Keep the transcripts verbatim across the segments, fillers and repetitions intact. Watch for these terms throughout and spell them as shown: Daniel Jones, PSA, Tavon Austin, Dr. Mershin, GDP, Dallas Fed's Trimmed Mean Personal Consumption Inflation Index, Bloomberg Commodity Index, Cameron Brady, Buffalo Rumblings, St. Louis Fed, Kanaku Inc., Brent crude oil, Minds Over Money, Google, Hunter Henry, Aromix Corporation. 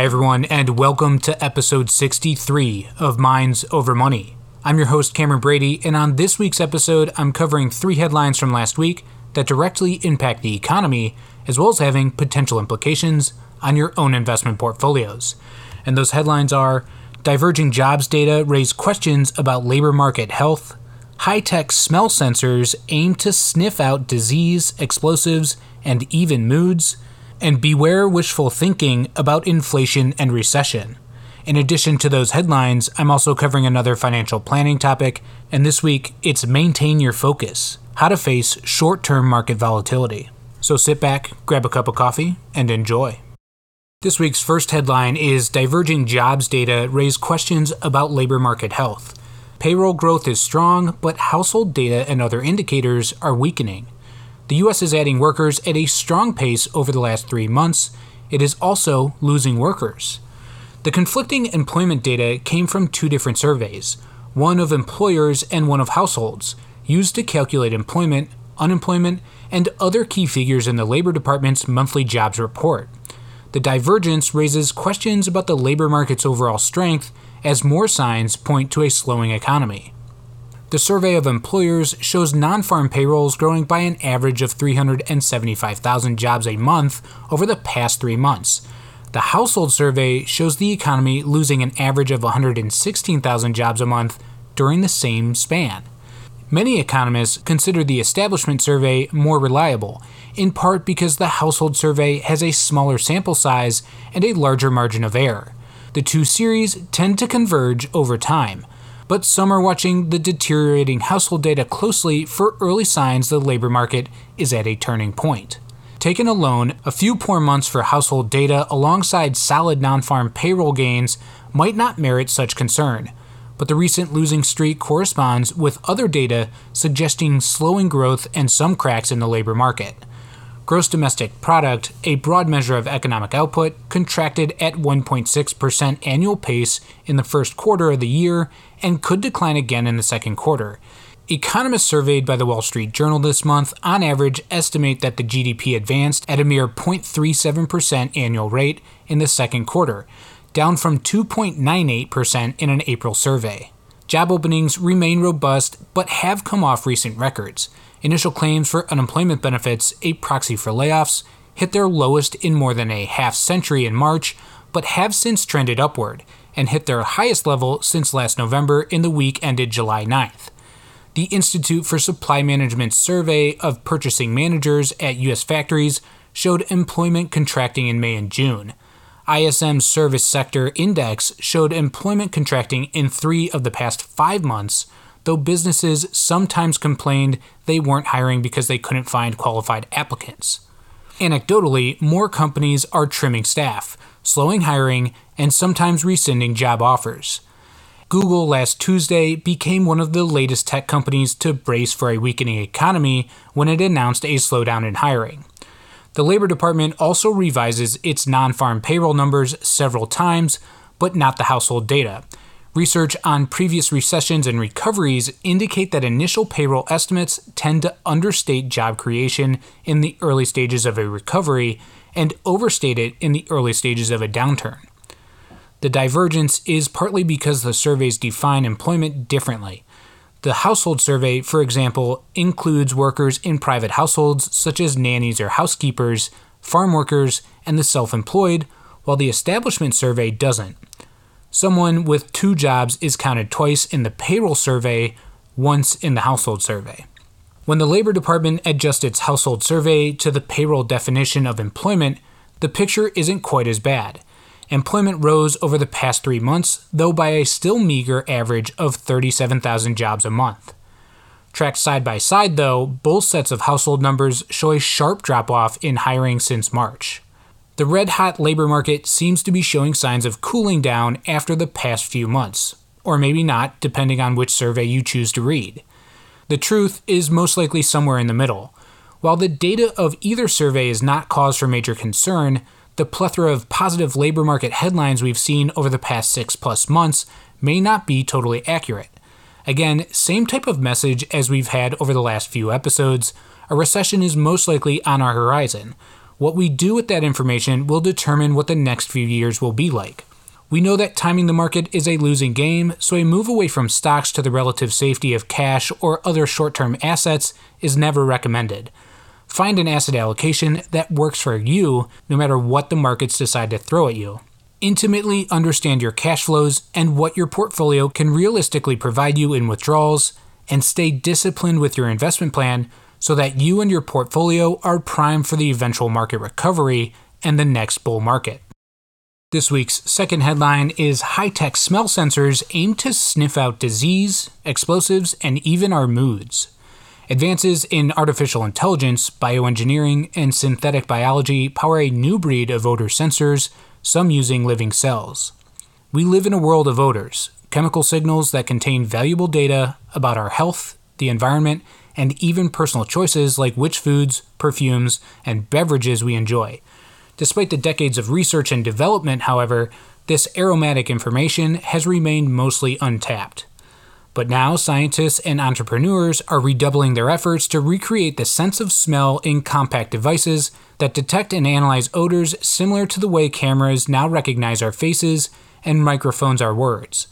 Hi, everyone, and welcome to episode sixty-three of Minds Over Money. I'm your host, Cameron Brady, and on this week's episode, I'm covering three headlines from last week that directly impact the economy, as well as having potential implications on your own investment portfolios. And those headlines are: diverging jobs data raise questions about labor market health, high-tech smell sensors aim to sniff out disease, explosives, and even moods, and beware wishful thinking about inflation and recession. In addition to those headlines, I'm also covering another financial planning topic, and this week it's maintain your focus, how to face short-term market volatility. So sit back, grab a cup of coffee, and enjoy. This week's first headline is diverging jobs data raise questions about labor market health. Payroll growth is strong, but household data and other indicators are weakening. The U S is adding workers at a strong pace over the last three months. It is also losing workers. The conflicting employment data came from two different surveys, one of employers and one of households, used to calculate employment, unemployment, and other key figures in the Labor Department's monthly jobs report. The divergence raises questions about the labor market's overall strength, as more signs point to a slowing economy. The survey of employers shows non-farm payrolls growing by an average of three hundred seventy-five thousand jobs a month over the past three months. The household survey shows the economy losing an average of one hundred sixteen thousand jobs a month during the same span. Many economists consider the establishment survey more reliable, in part because the household survey has a smaller sample size and a larger margin of error. The two series tend to converge over time, but some are watching the deteriorating household data closely for early signs the labor market is at a turning point. Taken alone, a few poor months for household data alongside solid non-farm payroll gains might not merit such concern, but the recent losing streak corresponds with other data suggesting slowing growth and some cracks in the labor market. Gross domestic product, a broad measure of economic output, contracted at one point six percent annual pace in the first quarter of the year and could decline again in the second quarter. Economists surveyed by the Wall Street Journal this month, on average, estimate that the G D P advanced at a mere zero point three seven percent annual rate in the second quarter, down from two point nine eight percent in an April survey. Job openings remain robust but have come off recent records. Initial claims for unemployment benefits, a proxy for layoffs, hit their lowest in more than a half century in March, but have since trended upward and hit their highest level since last November in the week ended July ninth. The Institute for Supply Management's survey of purchasing managers at U S factories showed employment contracting in May and June. I S M's Service Sector Index showed employment contracting in three of the past five months, though businesses sometimes complained they weren't hiring because they couldn't find qualified applicants. Anecdotally, more companies are trimming staff, slowing hiring, and sometimes rescinding job offers. Google last Tuesday became one of the latest tech companies to brace for a weakening economy when it announced a slowdown in hiring. The Labor Department also revises its non-farm payroll numbers several times, but not the household data. Research on previous recessions and recoveries indicate that initial payroll estimates tend to understate job creation in the early stages of a recovery and overstate it in the early stages of a downturn. The divergence is partly because the surveys define employment differently. The household survey, for example, includes workers in private households such as nannies or housekeepers, farm workers, and the self-employed, while the establishment survey doesn't. Someone with two jobs is counted twice in the payroll survey, once in the household survey. When the Labor Department adjusts its household survey to the payroll definition of employment, the picture isn't quite as bad. Employment rose over the past three months, though by a still meager average of thirty-seven thousand jobs a month. Tracked side by side, though, both sets of household numbers show a sharp drop-off in hiring since March. The red-hot labor market seems to be showing signs of cooling down after the past few months, or maybe not, depending on which survey you choose to read. The truth is most likely somewhere in the middle. While the data of either survey is not cause for major concern, the plethora of positive labor market headlines we've seen over the past six-plus months may not be totally accurate. Again, same type of message as we've had over the last few episodes, a recession is most likely on our horizon, What we do with that information will determine what the next few years will be like. We know that timing the market is a losing game, so a move away from stocks to the relative safety of cash or other short-term assets is never recommended. Find an asset allocation that works for you, no matter what the markets decide to throw at you. Intimately understand your cash flows and what your portfolio can realistically provide you in withdrawals, and stay disciplined with your investment plan so that you and your portfolio are primed for the eventual market recovery and the next bull market. This week's second headline is high-tech smell sensors aim to sniff out disease, explosives, and even our moods. Advances in artificial intelligence, bioengineering, and synthetic biology power a new breed of odor sensors, some using living cells. We live in a world of odors, chemical signals that contain valuable data about our health, the environment, and even personal choices like which foods, perfumes, and beverages we enjoy. Despite the decades of research and development, however, this aromatic information has remained mostly untapped. But now scientists and entrepreneurs are redoubling their efforts to recreate the sense of smell in compact devices that detect and analyze odors similar to the way cameras now recognize our faces and microphones our words.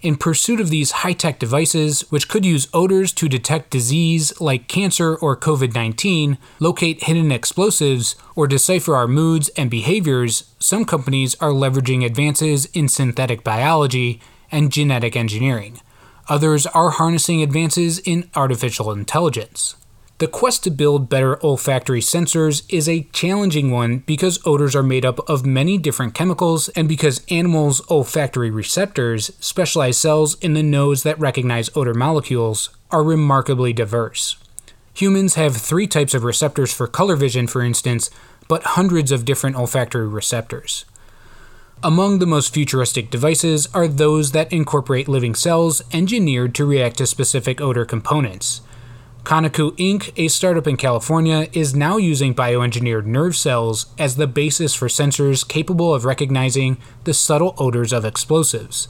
In pursuit of these high-tech devices, which could use odors to detect disease like cancer or covid nineteen, locate hidden explosives, or decipher our moods and behaviors, some companies are leveraging advances in synthetic biology and genetic engineering. Others are harnessing advances in artificial intelligence. The quest to build better olfactory sensors is a challenging one because odors are made up of many different chemicals and because animals' olfactory receptors, specialized cells in the nose that recognize odor molecules, are remarkably diverse. Humans have three types of receptors for color vision, for instance, but hundreds of different olfactory receptors. Among the most futuristic devices are those that incorporate living cells engineered to react to specific odor components. Kanaku Incorporated, a startup in California, is now using bioengineered nerve cells as the basis for sensors capable of recognizing the subtle odors of explosives.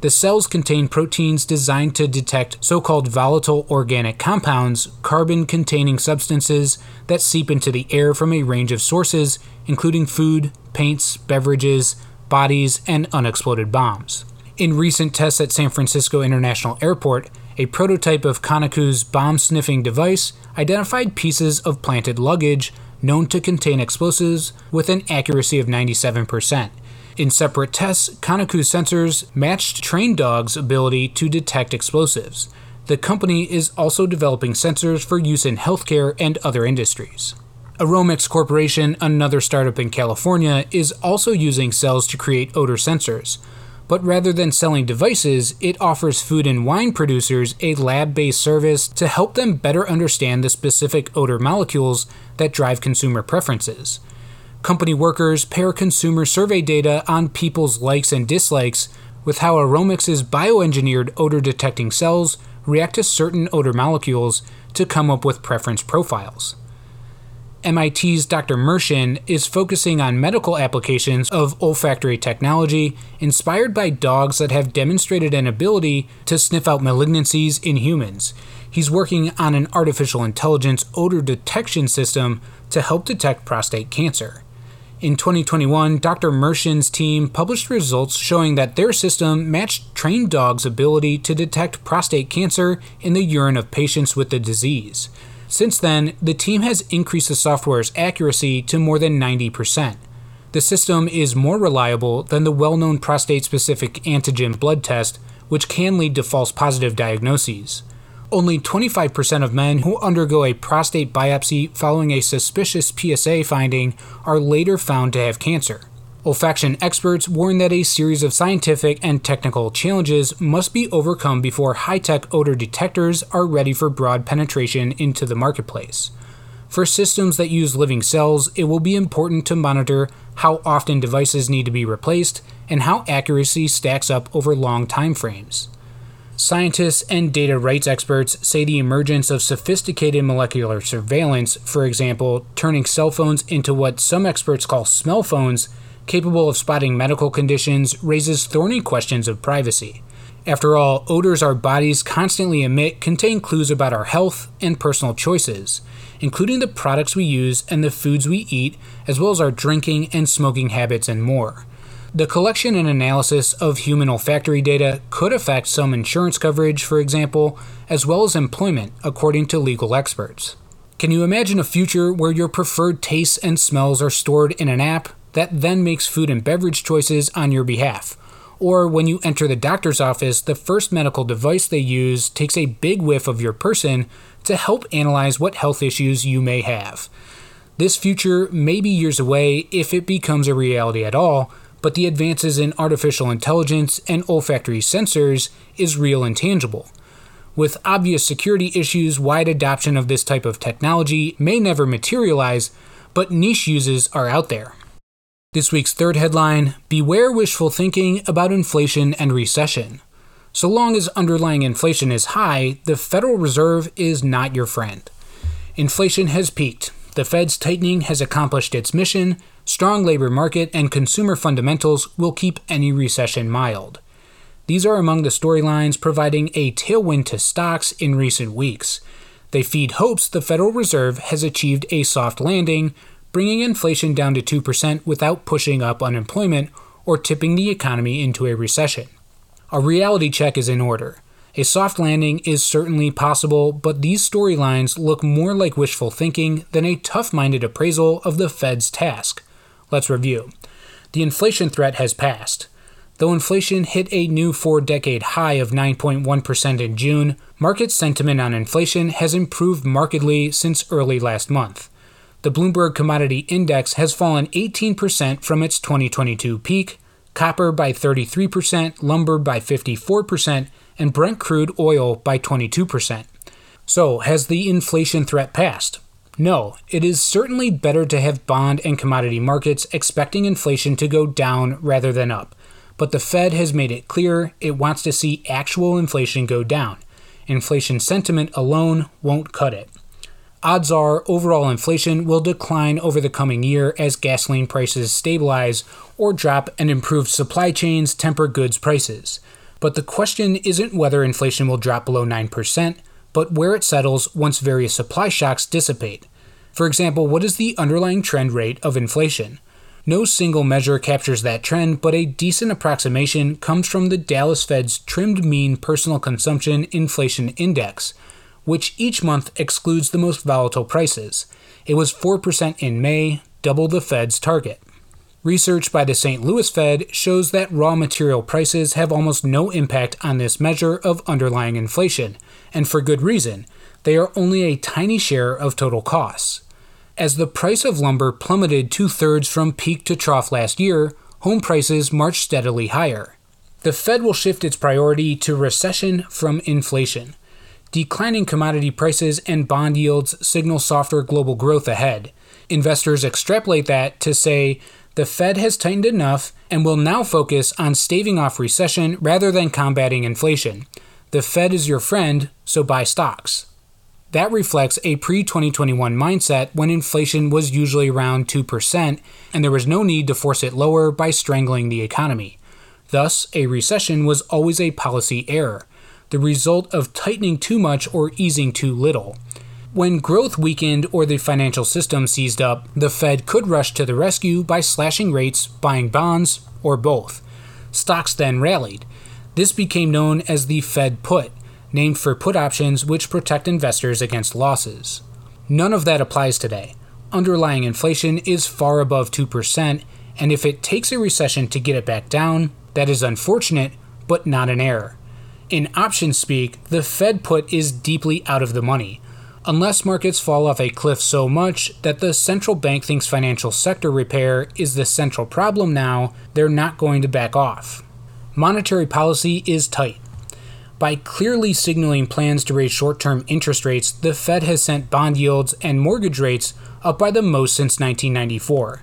The cells contain proteins designed to detect so-called volatile organic compounds, carbon-containing substances that seep into the air from a range of sources, including food, paints, beverages, bodies, and unexploded bombs. In recent tests at San Francisco International Airport, a prototype of Kanaku's bomb-sniffing device identified pieces of planted luggage known to contain explosives with an accuracy of ninety-seven percent. In separate tests, Kanaku's sensors matched trained dogs' ability to detect explosives. The company is also developing sensors for use in healthcare and other industries. Aromix Corporation, another startup in California, is also using cells to create odor sensors. But rather than selling devices, it offers food and wine producers a lab-based service to help them better understand the specific odor molecules that drive consumer preferences. Company workers pair consumer survey data on people's likes and dislikes with how Aromix's bioengineered odor-detecting cells react to certain odor molecules to come up with preference profiles. M I T's Doctor Mershin is focusing on medical applications of olfactory technology inspired by dogs that have demonstrated an ability to sniff out malignancies in humans. He's working on an artificial intelligence odor detection system to help detect prostate cancer. In twenty twenty-one, Doctor Mershin's team published results showing that their system matched trained dogs' ability to detect prostate cancer in the urine of patients with the disease. Since then, the team has increased the software's accuracy to more than ninety percent. The system is more reliable than the well-known prostate-specific antigen blood test, which can lead to false positive diagnoses. Only twenty-five percent of men who undergo a prostate biopsy following a suspicious P S A finding are later found to have cancer. Olfaction experts warn that a series of scientific and technical challenges must be overcome before high-tech odor detectors are ready for broad penetration into the marketplace. For systems that use living cells, it will be important to monitor how often devices need to be replaced and how accuracy stacks up over long timeframes. Scientists and data rights experts say the emergence of sophisticated molecular surveillance, for example, turning cell phones into what some experts call smell phones, capable of spotting medical conditions, raises thorny questions of privacy. After all, odors our bodies constantly emit contain clues about our health and personal choices, including the products we use and the foods we eat, as well as our drinking and smoking habits and more. The collection and analysis of human olfactory data could affect some insurance coverage, for example, as well as employment, according to legal experts. Can you imagine a future where your preferred tastes and smells are stored in an app that then makes food and beverage choices on your behalf? Or when you enter the doctor's office, the first medical device they use takes a big whiff of your person to help analyze what health issues you may have. This future may be years away if it becomes a reality at all, but the advances in artificial intelligence and olfactory sensors is real and tangible. With obvious security issues, wide adoption of this type of technology may never materialize, but niche uses are out there. This week's third headline, beware wishful thinking about inflation and recession. So long as underlying inflation is high, the Federal Reserve is not your friend. Inflation has peaked. The Fed's tightening has accomplished its mission. Strong labor market and consumer fundamentals will keep any recession mild. These are among the storylines providing a tailwind to stocks in recent weeks. They feed hopes the Federal Reserve has achieved a soft landing, bringing inflation down to two percent without pushing up unemployment or tipping the economy into a recession. A reality check is in order. A soft landing is certainly possible, but these storylines look more like wishful thinking than a tough-minded appraisal of the Fed's task. Let's review. The inflation threat has passed. Though inflation hit a new four-decade high of nine point one percent in June, market sentiment on inflation has improved markedly since early last month. The Bloomberg Commodity Index has fallen eighteen percent from its twenty twenty-two peak, copper by thirty-three percent, lumber by fifty-four percent, and Brent crude oil by twenty-two percent. So, has the inflation threat passed? No, it is certainly better to have bond and commodity markets expecting inflation to go down rather than up. But the Fed has made it clear it wants to see actual inflation go down. Inflation sentiment alone won't cut it. Odds are overall inflation will decline over the coming year as gasoline prices stabilize or drop and improved supply chains temper goods prices. But the question isn't whether inflation will drop below nine percent, but where it settles once various supply shocks dissipate. For example, what is the underlying trend rate of inflation? No single measure captures that trend, but a decent approximation comes from the Dallas Fed's Trimmed Mean Personal Consumption Inflation Index, which each month excludes the most volatile prices. It was four percent in May, double the Fed's target. Research by the Saint Louis Fed shows that raw material prices have almost no impact on this measure of underlying inflation, and for good reason. They are only a tiny share of total costs. As the price of lumber plummeted two-thirds from peak to trough last year, home prices marched steadily higher. The Fed will shift its priority to recession from inflation. Declining commodity prices and bond yields signal softer global growth ahead. Investors extrapolate that to say the Fed has tightened enough and will now focus on staving off recession rather than combating inflation. The Fed is your friend, so buy stocks. That reflects a pre-twenty twenty-one mindset when inflation was usually around two percent and there was no need to force it lower by strangling the economy. Thus, a recession was always a policy error, the result of tightening too much or easing too little. When growth weakened or the financial system seized up, the Fed could rush to the rescue by slashing rates, buying bonds, or both. Stocks then rallied. This became known as the Fed put, named for put options which protect investors against losses. None of that applies today. Underlying inflation is far above two percent, and if it takes a recession to get it back down, that is unfortunate, but not an error. In option speak, the Fed put is deeply out of the money, unless markets fall off a cliff so much that the central bank thinks financial sector repair is the central problem now, they're not going to back off. Monetary policy is tight. By clearly signaling plans to raise short-term interest rates, the Fed has sent bond yields and mortgage rates up by the most since nineteen ninety-four.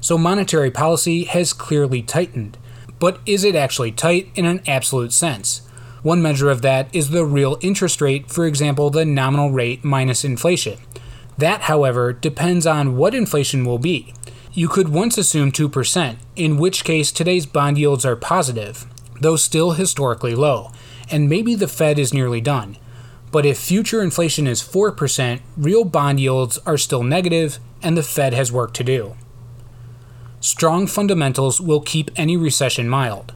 So monetary policy has clearly tightened. But is it actually tight in an absolute sense? One measure of that is the real interest rate, for example, the nominal rate minus inflation. That, however, depends on what inflation will be. You could once assume two percent, in which case today's bond yields are positive. though still historically low, and maybe the Fed is nearly done. But if future inflation is four percent, real bond yields are still negative, and the Fed has work to do. Strong fundamentals will keep any recession mild.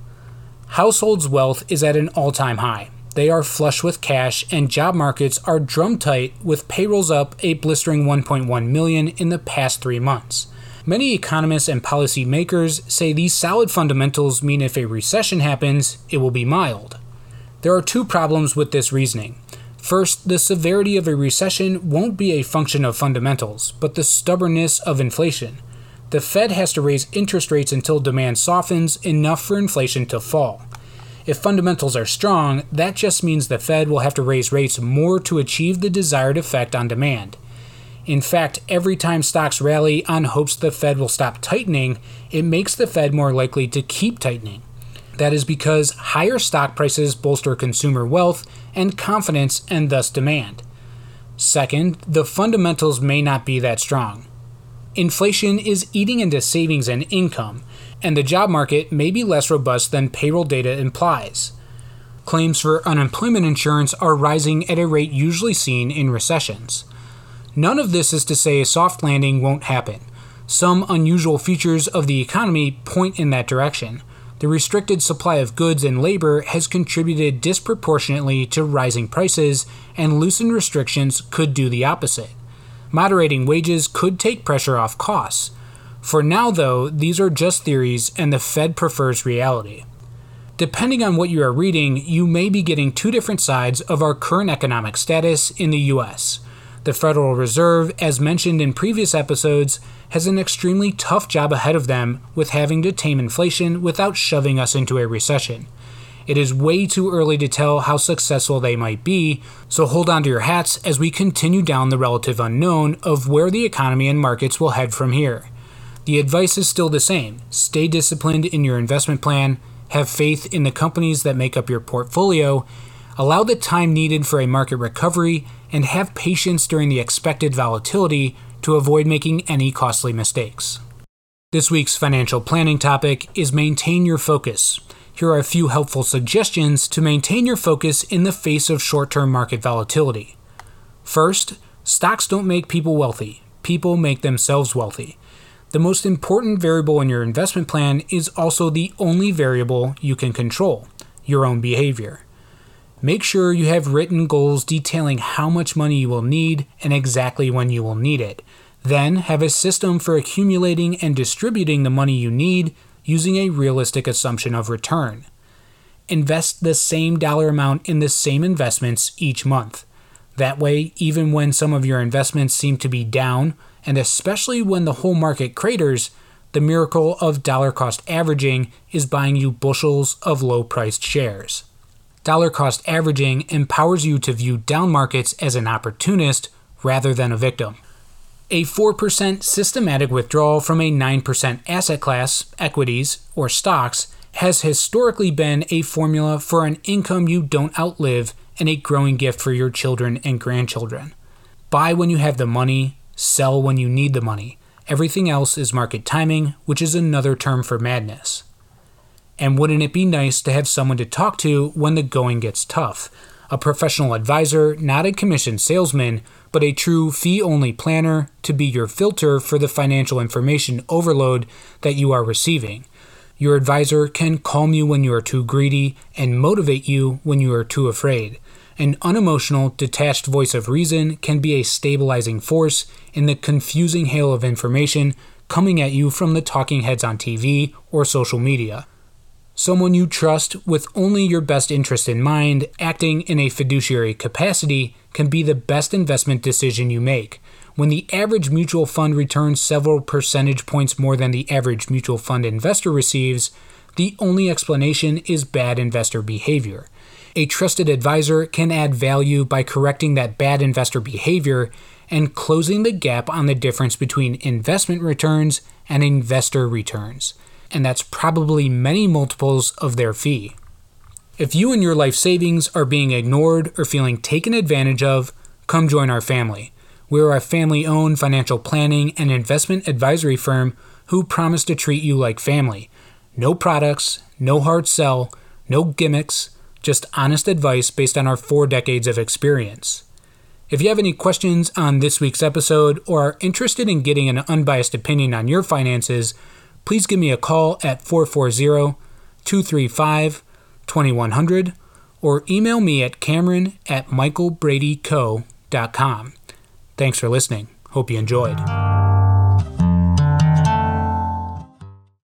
Households' wealth is at an all-time high. They are flush with cash, and job markets are drum tight, with payrolls up a blistering one point one million in the past three months. Many economists and policymakers say these solid fundamentals mean if a recession happens, it will be mild. There are two problems with this reasoning. First, the severity of a recession won't be a function of fundamentals, but the stubbornness of inflation. The Fed has to raise interest rates until demand softens enough for inflation to fall. If fundamentals are strong, that just means the Fed will have to raise rates more to achieve the desired effect on demand. In fact, every time stocks rally on hopes the Fed will stop tightening, it makes the Fed more likely to keep tightening. That is because higher stock prices bolster consumer wealth and confidence and thus demand. Second, the fundamentals may not be that strong. Inflation is eating into savings and income, and the job market may be less robust than payroll data implies. Claims for unemployment insurance are rising at a rate usually seen in recessions. None of this is to say a soft landing won't happen. Some unusual features of the economy point in that direction. The restricted supply of goods and labor has contributed disproportionately to rising prices, and loosened restrictions could do the opposite. Moderating wages could take pressure off costs. For now, though, these are just theories, and the Fed prefers reality. Depending on what you are reading, you may be getting two different sides of our current economic status in the U S. The Federal Reserve, as mentioned in previous episodes, has an extremely tough job ahead of them with having to tame inflation without shoving us into a recession. It is way too early to tell how successful they might be, so hold on to your hats as we continue down the relative unknown of where the economy and markets will head from here. The advice is still the same. Stay disciplined in your investment plan, have faith in the companies that make up your portfolio, allow the time needed for a market recovery, and have patience during the expected volatility to avoid making any costly mistakes. This week's financial planning topic is maintain your focus. Here are a few helpful suggestions to maintain your focus in the face of short-term market volatility. First, stocks don't make people wealthy. People make themselves wealthy. The most important variable in your investment plan is also the only variable you can control, your own behavior. Make sure you have written goals detailing how much money you will need and exactly when you will need it. Then have a system for accumulating and distributing the money you need using a realistic assumption of return. Invest the same dollar amount in the same investments each month. That way, even when some of your investments seem to be down, and especially when the whole market craters, the miracle of dollar cost averaging is buying you bushels of low-priced shares. Dollar cost averaging empowers you to view down markets as an opportunist rather than a victim. A four percent systematic withdrawal from a nine percent asset class, equities, or stocks, has historically been a formula for an income you don't outlive and a growing gift for your children and grandchildren. Buy when you have the money. Sell when you need the money. Everything else is market timing, which is another term for madness. And wouldn't it be nice to have someone to talk to when the going gets tough? A professional advisor, not a commission salesman, but a true fee-only planner to be your filter for the financial information overload that you are receiving. Your advisor can calm you when you are too greedy and motivate you when you are too afraid. An unemotional, detached voice of reason can be a stabilizing force in the confusing hail of information coming at you from the talking heads on T V or social media. Someone you trust with only your best interest in mind, acting in a fiduciary capacity, can be the best investment decision you make. When the average mutual fund returns several percentage points more than the average mutual fund investor receives, the only explanation is bad investor behavior. A trusted advisor can add value by correcting that bad investor behavior and closing the gap on the difference between investment returns and investor returns. And that's probably many multiples of their fee. If you and your life savings are being ignored or feeling taken advantage of, come join our family. We're a family-owned financial planning and investment advisory firm who promise to treat you like family. No products, no hard sell, No gimmicks, just honest advice based on our four decades of experience. If you have any questions on this week's episode or are interested in getting an unbiased opinion on your finances, please give me a call at four four zero, two three five, two one zero zero or email me at Cameron at Michael Brady Co dot com. Thanks for listening. Hope you enjoyed.